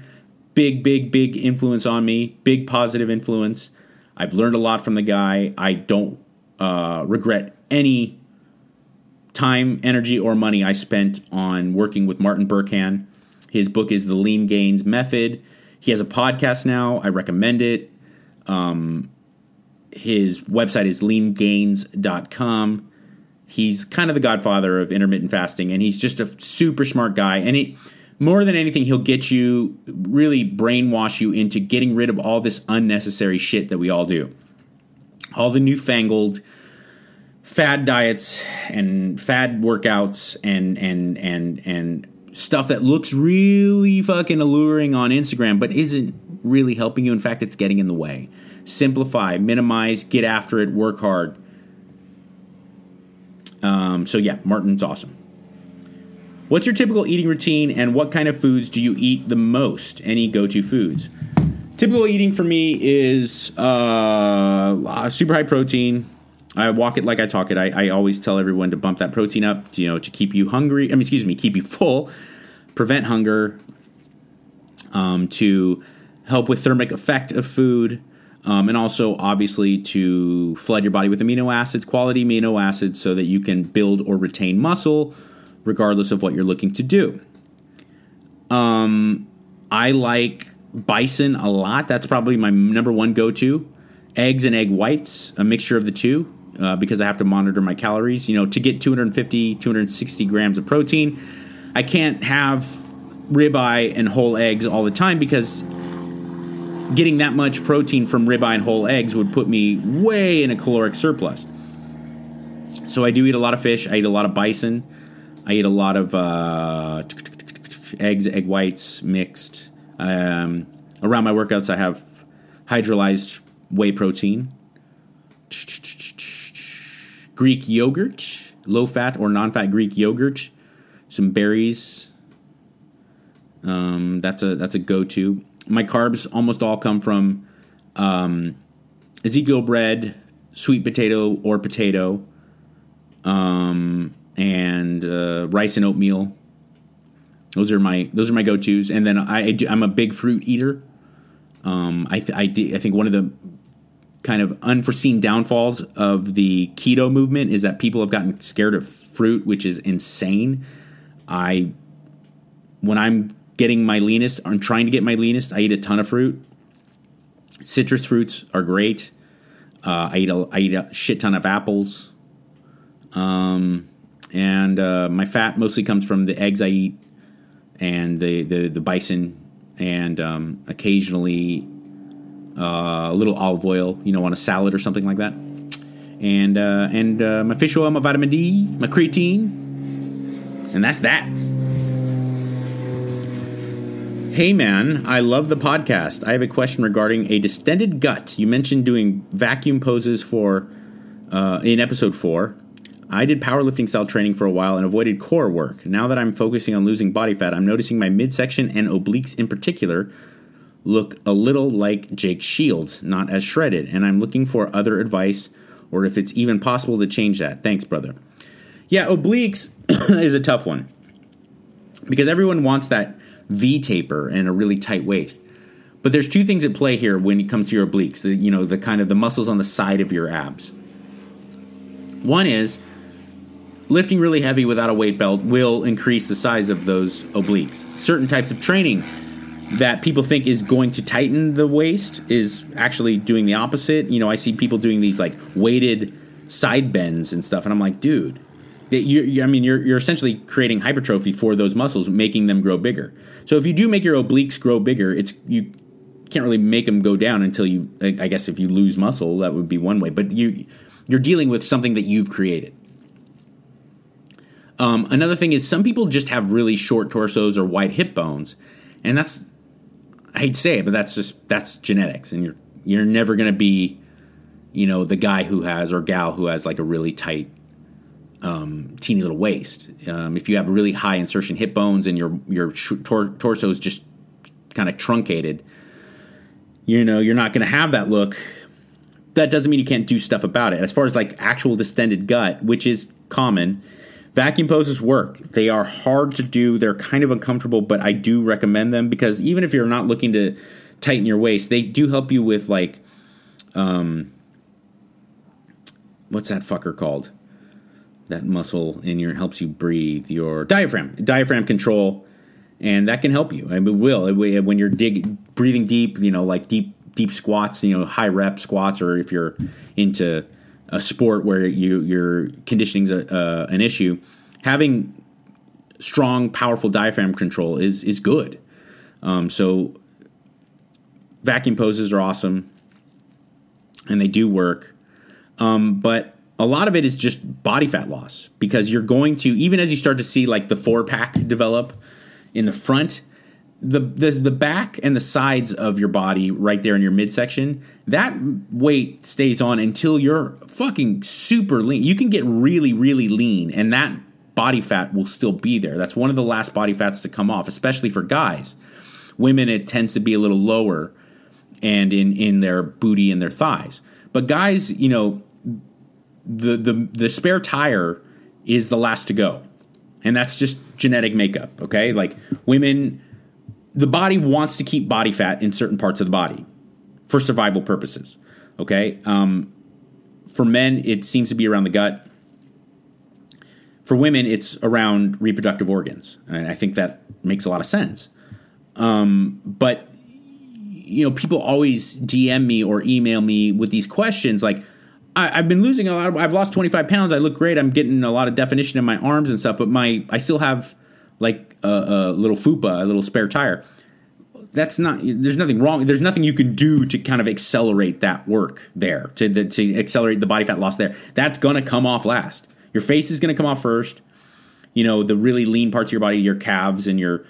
big influence on me, big positive influence. I've learned a lot from the guy. I don't regret any time, energy, or money I spent on working with Martin Berkhan. His book is The Lean Gains Method. He has a podcast now. I recommend it. His website is leangains.com. He's kind of the godfather of intermittent fasting, and he's just a super smart guy. And more than anything, he'll get you, really brainwash you into getting rid of all this unnecessary shit that we all do. All the newfangled fad diets and fad workouts and stuff that looks really fucking alluring on Instagram but isn't really helping you. In fact, it's getting in the way. Simplify, minimize, get after it, work hard. So yeah, Martin's awesome. What's your typical eating routine and what kind of foods do you eat the most? Any go-to foods? Typical eating for me is super high protein. I walk it like I talk it. I always tell everyone to bump that protein up, to keep you hungry. Keep you full, prevent hunger, to help with thermic effect of food, and also obviously to flood your body with amino acids, quality amino acids, so that you can build or retain muscle regardless of what you're looking to do. I like bison a lot. That's probably my number one go-to. Eggs and egg whites, a mixture of the two. Because I have to monitor my calories, to get 250, 260 grams of protein. I can't have ribeye and whole eggs all the time because getting that much protein from ribeye and whole eggs would put me way in a caloric surplus. So I do eat a lot of fish. I eat a lot of bison. I eat a lot of eggs, egg whites mixed. Around my workouts, I have hydrolyzed whey protein, Greek yogurt, low-fat or non-fat Greek yogurt, some berries, That's a go-to. My carbs almost all come from Ezekiel bread, sweet potato or potato, and rice and oatmeal. Those are my go-tos. And then I'm a big fruit eater. I think one of the kind of unforeseen downfalls of the keto movement is that people have gotten scared of fruit, which is insane. When I'm getting my leanest, I'm trying to get my leanest, I eat a ton of fruit. Citrus fruits are great. I eat a shit ton of apples. And my fat mostly comes from the eggs I eat and the bison, and occasionally a little olive oil, on a salad or something like that. And my fish oil, my vitamin D, my creatine, and that's that. Hey man, I love the podcast. I have a question regarding a distended gut. You mentioned doing vacuum poses for in episode 4. I did powerlifting style training for a while and avoided core work. Now that I'm focusing on losing body fat, I'm noticing my midsection and obliques in particular look a little like Jake Shields, not as shredded, and I'm looking for other advice or if it's even possible to change that. Thanks, brother. Yeah, obliques is a tough one because everyone wants that V taper and a really tight waist. But there's two things at play here when it comes to your obliques, the kind of the muscles on the side of your abs. One is lifting really heavy without a weight belt will increase the size of those obliques. Certain types of training that people think is going to tighten the waist is actually doing the opposite. I see people doing these like weighted side bends and stuff, and I'm like, dude, you're essentially creating hypertrophy for those muscles, making them grow bigger. So if you do make your obliques grow bigger, you can't really make them go down until you, I guess, if you lose muscle, that would be one way. But you're dealing with something that you've created. Another thing is some people just have really short torsos or wide hip bones, and that's, I hate to say it, but that's genetics, and you're never going to be, the guy who has or gal who has like a really tight, teeny little waist. If you have really high insertion hip bones and your torso is just kind of truncated, you're not going to have that look. That doesn't mean you can't do stuff about it. As far as like actual distended gut, which is common, vacuum poses work. They are hard to do. They're kind of uncomfortable, but I do recommend them because even if you're not looking to tighten your waist, they do help you with like, what's that fucker called? That muscle in your helps you breathe. Your diaphragm control, and that can help you. And it will when you're breathing deep. Like deep squats. High rep squats, or if you're into a sport where your conditioning's an issue, having strong, powerful diaphragm control is good. So vacuum poses are awesome, and they do work. But a lot of it is just body fat loss because you're going to, even as you start to see like the 4-pack develop in the front, the back and the sides of your body right there in your midsection, that weight stays on until you're fucking super lean. You can get really, really lean and that body fat will still be there. That's one of the last body fats to come off, especially for guys. Women, it tends to be a little lower and in their booty and their thighs. But guys, the spare tire is the last to go. And that's just genetic makeup, okay? Like women, the body wants to keep body fat in certain parts of the body for survival purposes, okay? For men, it seems to be around the gut. For women, it's around reproductive organs. And I think that makes a lot of sense. But, people always DM me or email me with these questions like, I've been losing a lot. I've lost 25 pounds. I look great. I'm getting a lot of definition in my arms and stuff, but I still have like a little fupa, a little spare tire. There's nothing wrong. There's nothing you can do to kind of accelerate that work there, to accelerate the body fat loss there. That's going to come off last. Your face is going to come off first. The really lean parts of your body, your calves and your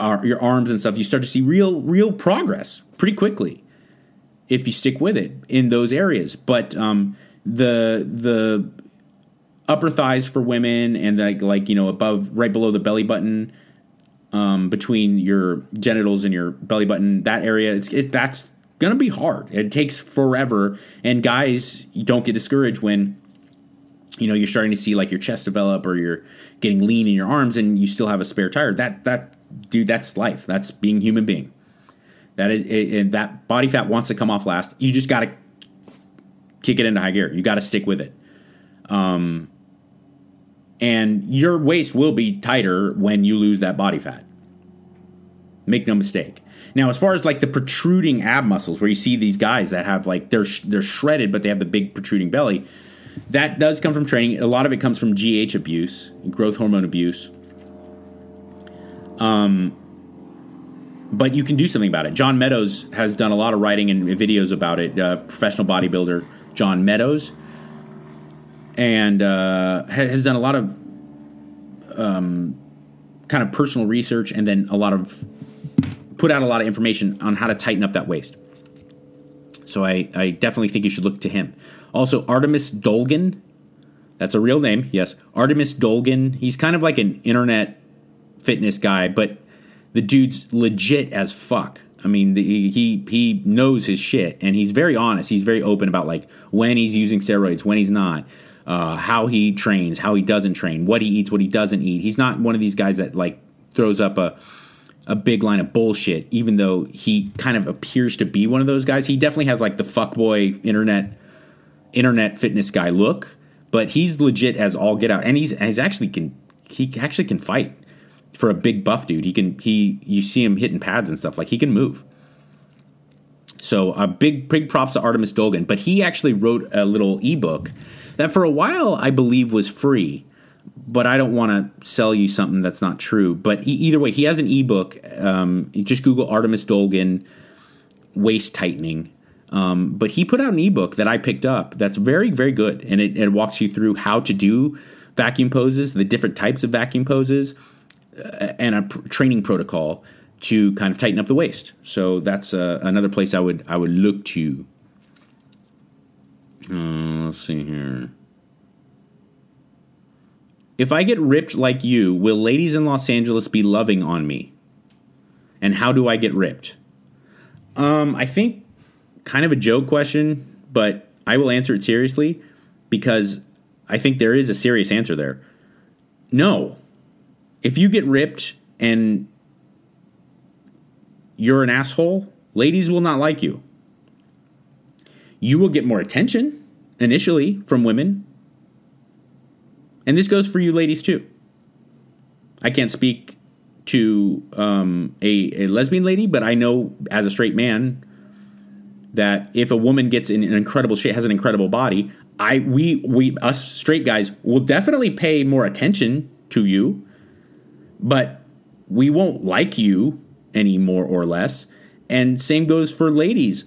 arms and stuff, you start to see real progress pretty quickly if you stick with it in those areas. But the upper thighs for women and above, right below the belly button, between your genitals and your belly button, that area, that's going to be hard. It takes forever. And guys, you don't get discouraged when, you know, you're starting to see like your chest develop or you're getting lean in your arms and you still have a spare tire. Dude, that's life. That's being human being. That is, and that body fat wants to come off last. You just got to kick it into high gear. You got to stick with it. And your waist will be tighter when you lose that body fat. Make no mistake. Now, as far as like the protruding ab muscles where you see these guys that have like they're shredded, but they have the big protruding belly, that does come from training. A lot of it comes from GH abuse, growth hormone abuse. But you can do something about it. John Meadows has done a lot of writing and videos about it. Professional bodybuilder John Meadows, and has done a lot of kind of personal research, and then put out a lot of information on how to tighten up that waist. So I definitely think you should look to him. Also, Artemis Dolgan, that's a real name, yes. Artemis Dolgan, he's kind of like an internet fitness guy, but the dude's legit as fuck. I mean, he knows his shit, and he's very honest. He's very open about like when he's using steroids, when he's not, how he trains, how he doesn't train, what he eats, what he doesn't eat. He's not one of these guys that like throws up a big line of bullshit, even though he kind of appears to be one of those guys. He definitely has like the fuckboy internet fitness guy look, but he's legit as all get out, and he actually can fight for a big buff dude. You see him hitting pads and stuff, like he can move. So big props to Artemis Dolgan, but he actually wrote a little ebook that for a while I believe was free, but I don't want to sell you something that's not true. But either way, he has an ebook. Just Google Artemis Dolgan waist tightening. But he put out an ebook that I picked up that's very, very good. And it walks you through how to do vacuum poses, the different types of vacuum poses, and a training protocol to kind of tighten up the waist. So that's another place I would look to. Let's see here. If I get ripped like you, will ladies in Los Angeles be loving on me? And how do I get ripped? I think kind of a joke question, but I will answer it seriously because I think there is a serious answer there. No. If you get ripped and you're an asshole, ladies will not like you. You will get more attention initially from women. And this goes for you ladies too. I can't speak to a lesbian lady, but I know as a straight man that if a woman gets in an incredible shape, has an incredible body, us straight guys will definitely pay more attention to you, but we won't like you any more or less. And same goes for ladies.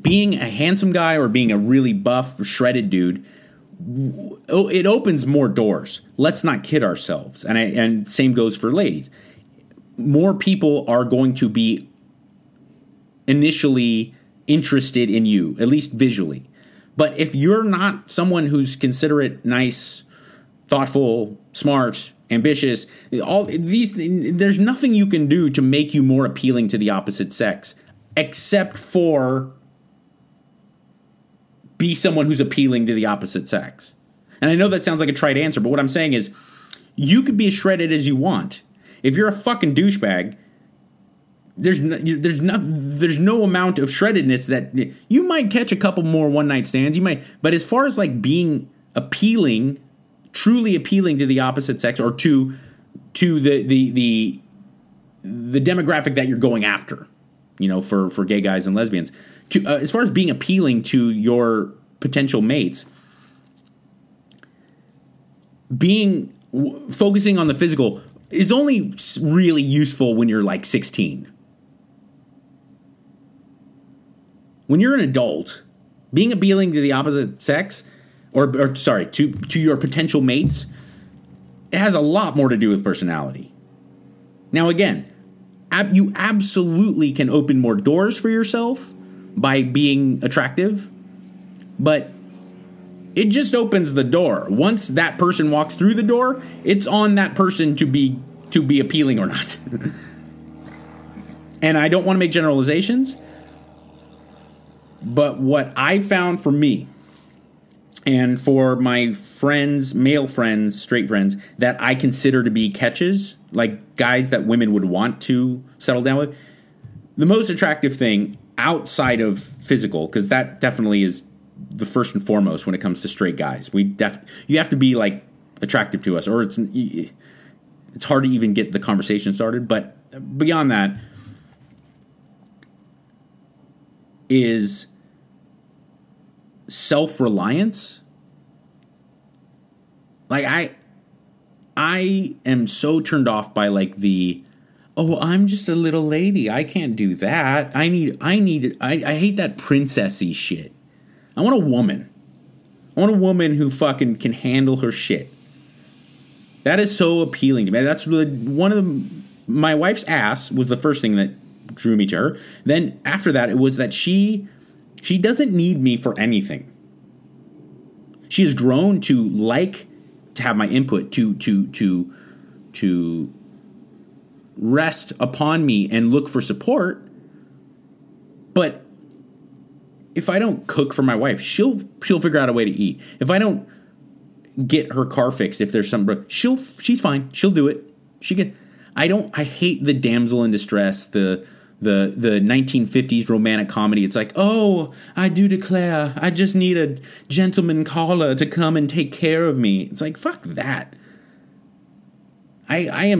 Being a handsome guy or being a really buff, shredded dude, it opens more doors. Let's not kid ourselves. And same goes for ladies. More people are going to be initially interested in you, at least visually. But if you're not someone who's considerate, nice, thoughtful, smart, ambitious, all these, there's nothing you can do to make you more appealing to the opposite sex, except for be someone who's appealing to the opposite sex. And I know that sounds like a trite answer, but what I'm saying is you could be as shredded as you want. If you're a fucking douchebag, there's no amount of shreddedness that you might catch a couple more one-night stands. You might, but as far as like being appealing, truly appealing to the opposite sex or to the demographic that you're going after, you know, for gay guys and lesbians, as far as being appealing to your potential mates, being focusing on the physical is only really useful when you're like 16. When you're an adult, being appealing to the opposite sex to your potential mates, it has a lot more to do with personality. Now, again, you absolutely can open more doors for yourself by being attractive, but it just opens the door. Once that person walks through the door, it's on that person to be to be appealing or not. And I don't want to make generalizations, but what I found for me and for my friends, male friends, straight friends, that I consider to be catches, like guys that women would want to settle down with, the most attractive thing outside of physical, because that definitely is the first and foremost when it comes to straight guys. You have to be, like, attractive to us, or it's hard to even get the conversation started. But beyond that is self-reliance. Like, I am so turned off by, like, the, oh, I'm just a little lady, I can't do that. I hate that princessy shit. I want a woman. I want a woman who fucking can handle her shit. That is so appealing to me. That's really one of my wife's ass was the first thing that drew me to her. Then after that, it was that she doesn't need me for anything. She has grown to like to have my input, to rest upon me and look for support. But if I don't cook for my wife, she'll figure out a way to eat. If I don't get her car fixed, if there's some, she's fine. She'll do it. She can. I hate the damsel in distress, the 1950s romantic comedy. It's like, oh, I do declare, I just need a gentleman caller to come and take care of me. It's like, fuck that. I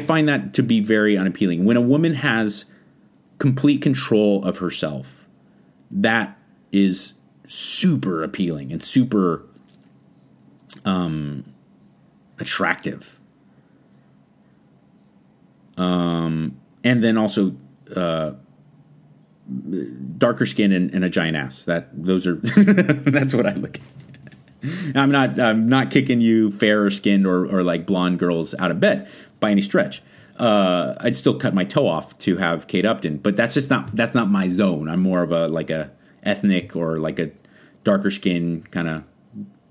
find that to be very unappealing. When a woman has complete control of herself, that is super appealing and super attractive. And then also darker skin and a giant ass. That's what I look at. I'm not kicking you fairer skinned or like blonde girls out of bed by any stretch. I'd still cut my toe off to have Kate Upton, but that's not my zone. I'm more of a like a ethnic or like a darker skinned kind of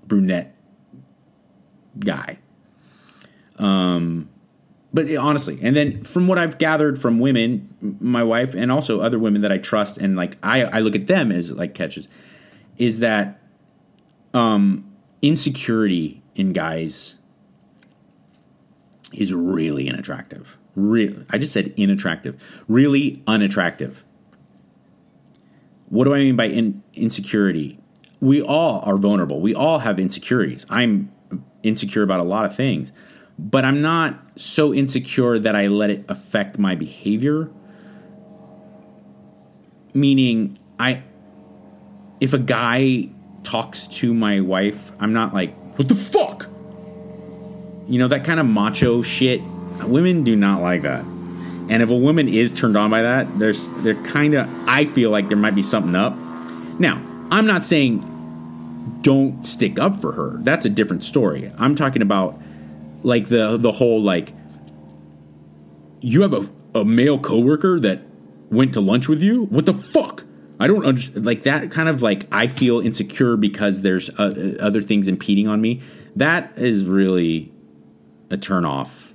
brunette guy. But honestly, and then from what I've gathered from women, my wife, and also other women that I trust, and like I look at them as like catches, is that insecurity in guys is really unattractive. I just said inattractive. Really unattractive. What do I mean by insecurity? We all are vulnerable. We all have insecurities. I'm insecure about a lot of things. But I'm not so insecure that I let it affect my behavior. Meaning, if a guy talks to my wife, I'm not like, what the fuck? You know, that kind of macho shit. Women do not like that. And if a woman is turned on by that, they're kind of, I feel like there might be something up. Now, I'm not saying don't stick up for her. That's a different story. I'm talking about like the whole, like, you have a male coworker that went to lunch with you? What the fuck? I don't understand. Like, that kind of, like, I feel insecure because there's other things impeding on me. That is really a turnoff,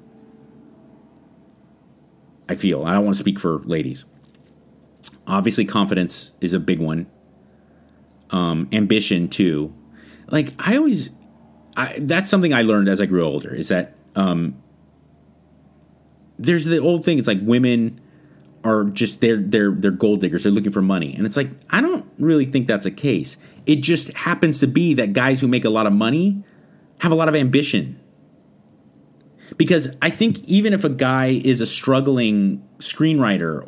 I feel. I don't want to speak for ladies. Obviously, confidence is a big one. Ambition, too. Like, that's something I learned as I grew older, is that there's the old thing. It's like women are just they're gold diggers. They're looking for money. And it's like, I don't really think that's a case. It just happens to be that guys who make a lot of money have a lot of ambition. Because I think even if a guy is a struggling screenwriter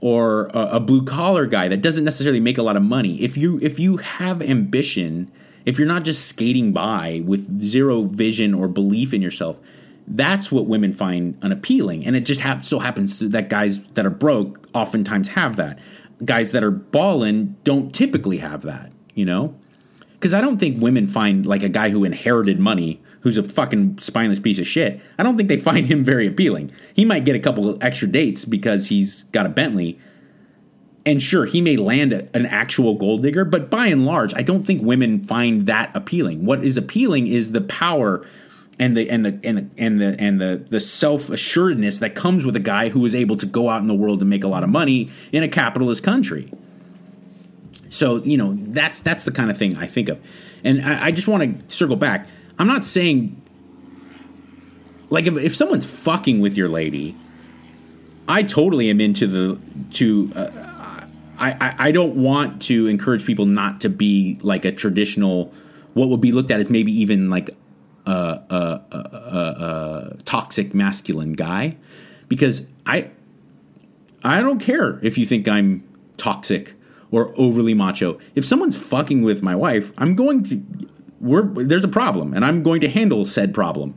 or a blue collar guy that doesn't necessarily make a lot of money, if you have ambition, if you're not just skating by with zero vision or belief in yourself, that's what women find unappealing. And it just so happens that guys that are broke oftentimes have that. Guys that are ballin' don't typically have that, you know? Because I don't think women find, like, a guy who inherited money, who's a fucking spineless piece of shit, I don't think they find him very appealing. He might get a couple of extra dates because he's got a Bentley. And sure, he may land an actual gold digger, but by and large, I don't think women find that appealing. What is appealing is the power and the self-assuredness that comes with a guy who is able to go out in the world and make a lot of money in a capitalist country. So, you know, that's the kind of thing I think of. And I just want to circle back. I'm not saying, like, if someone's fucking with your lady, I totally am into I don't want to encourage people not to be like a traditional, what would be looked at as maybe even like a toxic masculine guy, because I don't care if you think I'm toxic or overly macho. If someone's fucking with my wife, there's a problem, and I'm going to handle said problem.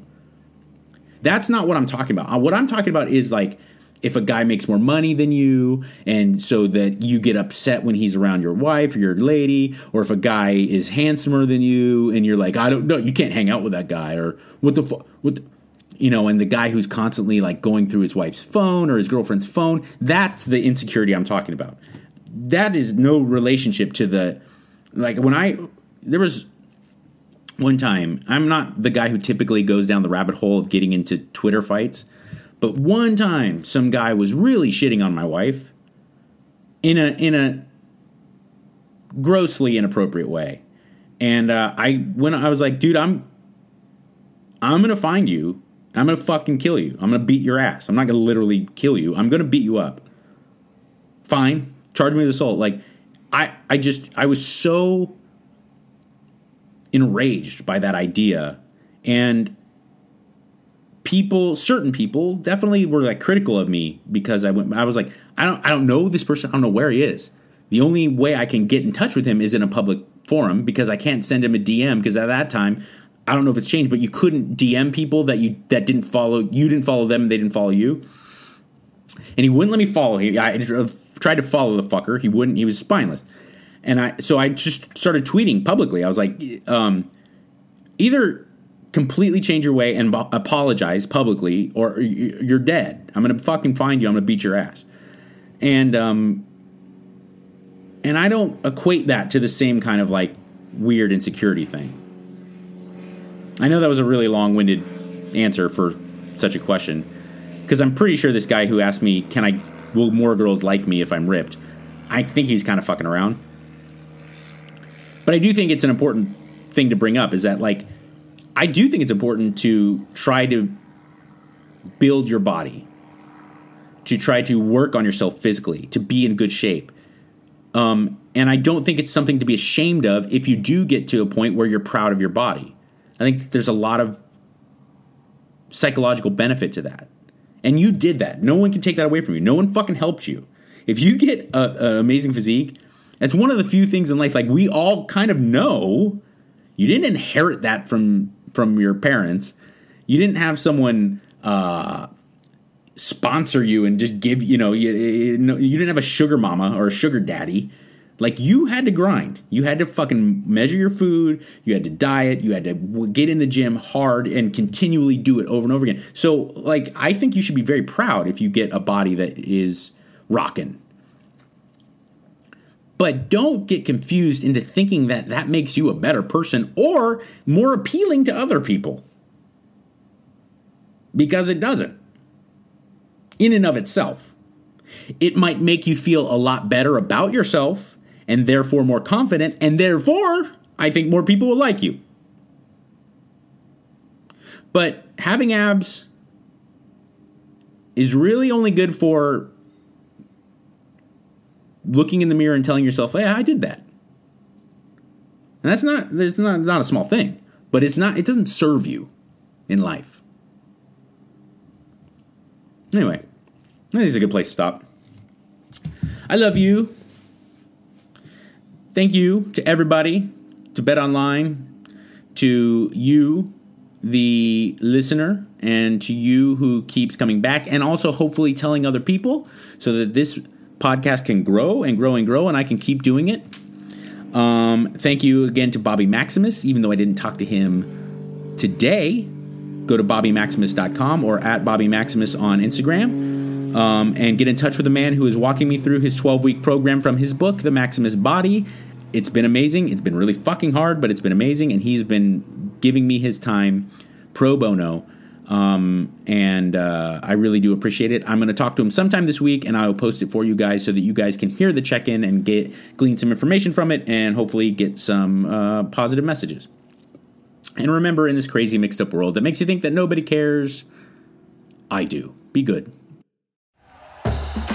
That's not what I'm talking about. What I'm talking about is like, if a guy makes more money than you, and so that you get upset when he's around your wife or your lady, or if a guy is handsomer than you and you're like, I don't know, you can't hang out with that guy, or what the fuck, you know, and the guy who's constantly like going through his wife's phone or his girlfriend's phone, that's the insecurity I'm talking about. That is no relationship to the, like, there was one time, I'm not the guy who typically goes down the rabbit hole of getting into Twitter fights, but one time some guy was really shitting on my wife in a grossly inappropriate way. And I was like, dude, I'm going to find you. I'm going to fucking kill you. I'm going to beat your ass. I'm not going to literally kill you. I'm going to beat you up. Fine. Charge me with assault. Like, I was so enraged by that idea, and certain people definitely were like critical of me because I was like, I don't know this person. I don't know where he is. The only way I can get in touch with him is in a public forum, because I can't send him a DM, because at that time, I don't know if it's changed, but you couldn't DM people that didn't follow them. And they didn't follow you. And he wouldn't let me follow him. I tried to follow the fucker. He wouldn't, he was spineless. And so I just started tweeting publicly. I was like, either completely change your way and apologize publicly, or you're dead. I'm going to fucking find you. I'm going to beat your ass. And I don't equate that to the same kind of like weird insecurity thing. I know that was a really long-winded answer for such a question, because I'm pretty sure this guy who asked me, will more girls like me if I'm ripped? I think he's kind of fucking around. But I do think it's an important thing to bring up, is that, like, I do think it's important to try to build your body, to try to work on yourself physically, to be in good shape. And I don't think it's something to be ashamed of if you do get to a point where you're proud of your body. I think there's a lot of psychological benefit to that. And you did that. No one can take that away from you. No one fucking helped you. If you get an amazing physique, that's one of the few things in life, like, we all kind of know you didn't inherit that from your parents. You didn't have someone sponsor you and just give, you didn't have a sugar mama or a sugar daddy. Like, you had to grind. You had to fucking measure your food. You had to diet. You had to get in the gym hard and continually do it over and over again. So, like, I think you should be very proud if you get a body that is rocking. But don't get confused into thinking that that makes you a better person or more appealing to other people, because it doesn't. In and of itself, it might make you feel a lot better about yourself, and therefore more confident, and therefore I think more people will like you. But having abs is really only good for looking in the mirror and telling yourself, hey, I did that. And that's not a small thing, but it doesn't serve you in life. Anyway, this is a good place to stop. I love you. Thank you to everybody, to BetOnline, to you, the listener, and to you who keeps coming back, and also hopefully telling other people so that this podcast can grow and grow and grow, and I can keep doing it. Thank you again to Bobby Maximus. Even though I didn't talk to him today, go to bobbymaximus.com or at Bobby Maximus on Instagram, and get in touch with the man who is walking me through his 12-week program from his book, The Maximus Body. It's been amazing. It's been really fucking hard, but it's been amazing, and he's been giving me his time pro bono. And I really do appreciate it. I'm going to talk to him sometime this week, and I will post it for you guys so that you guys can hear the check-in and glean some information from it, and hopefully get some positive messages. And remember, in this crazy mixed-up world that makes you think that nobody cares, I do. Be good.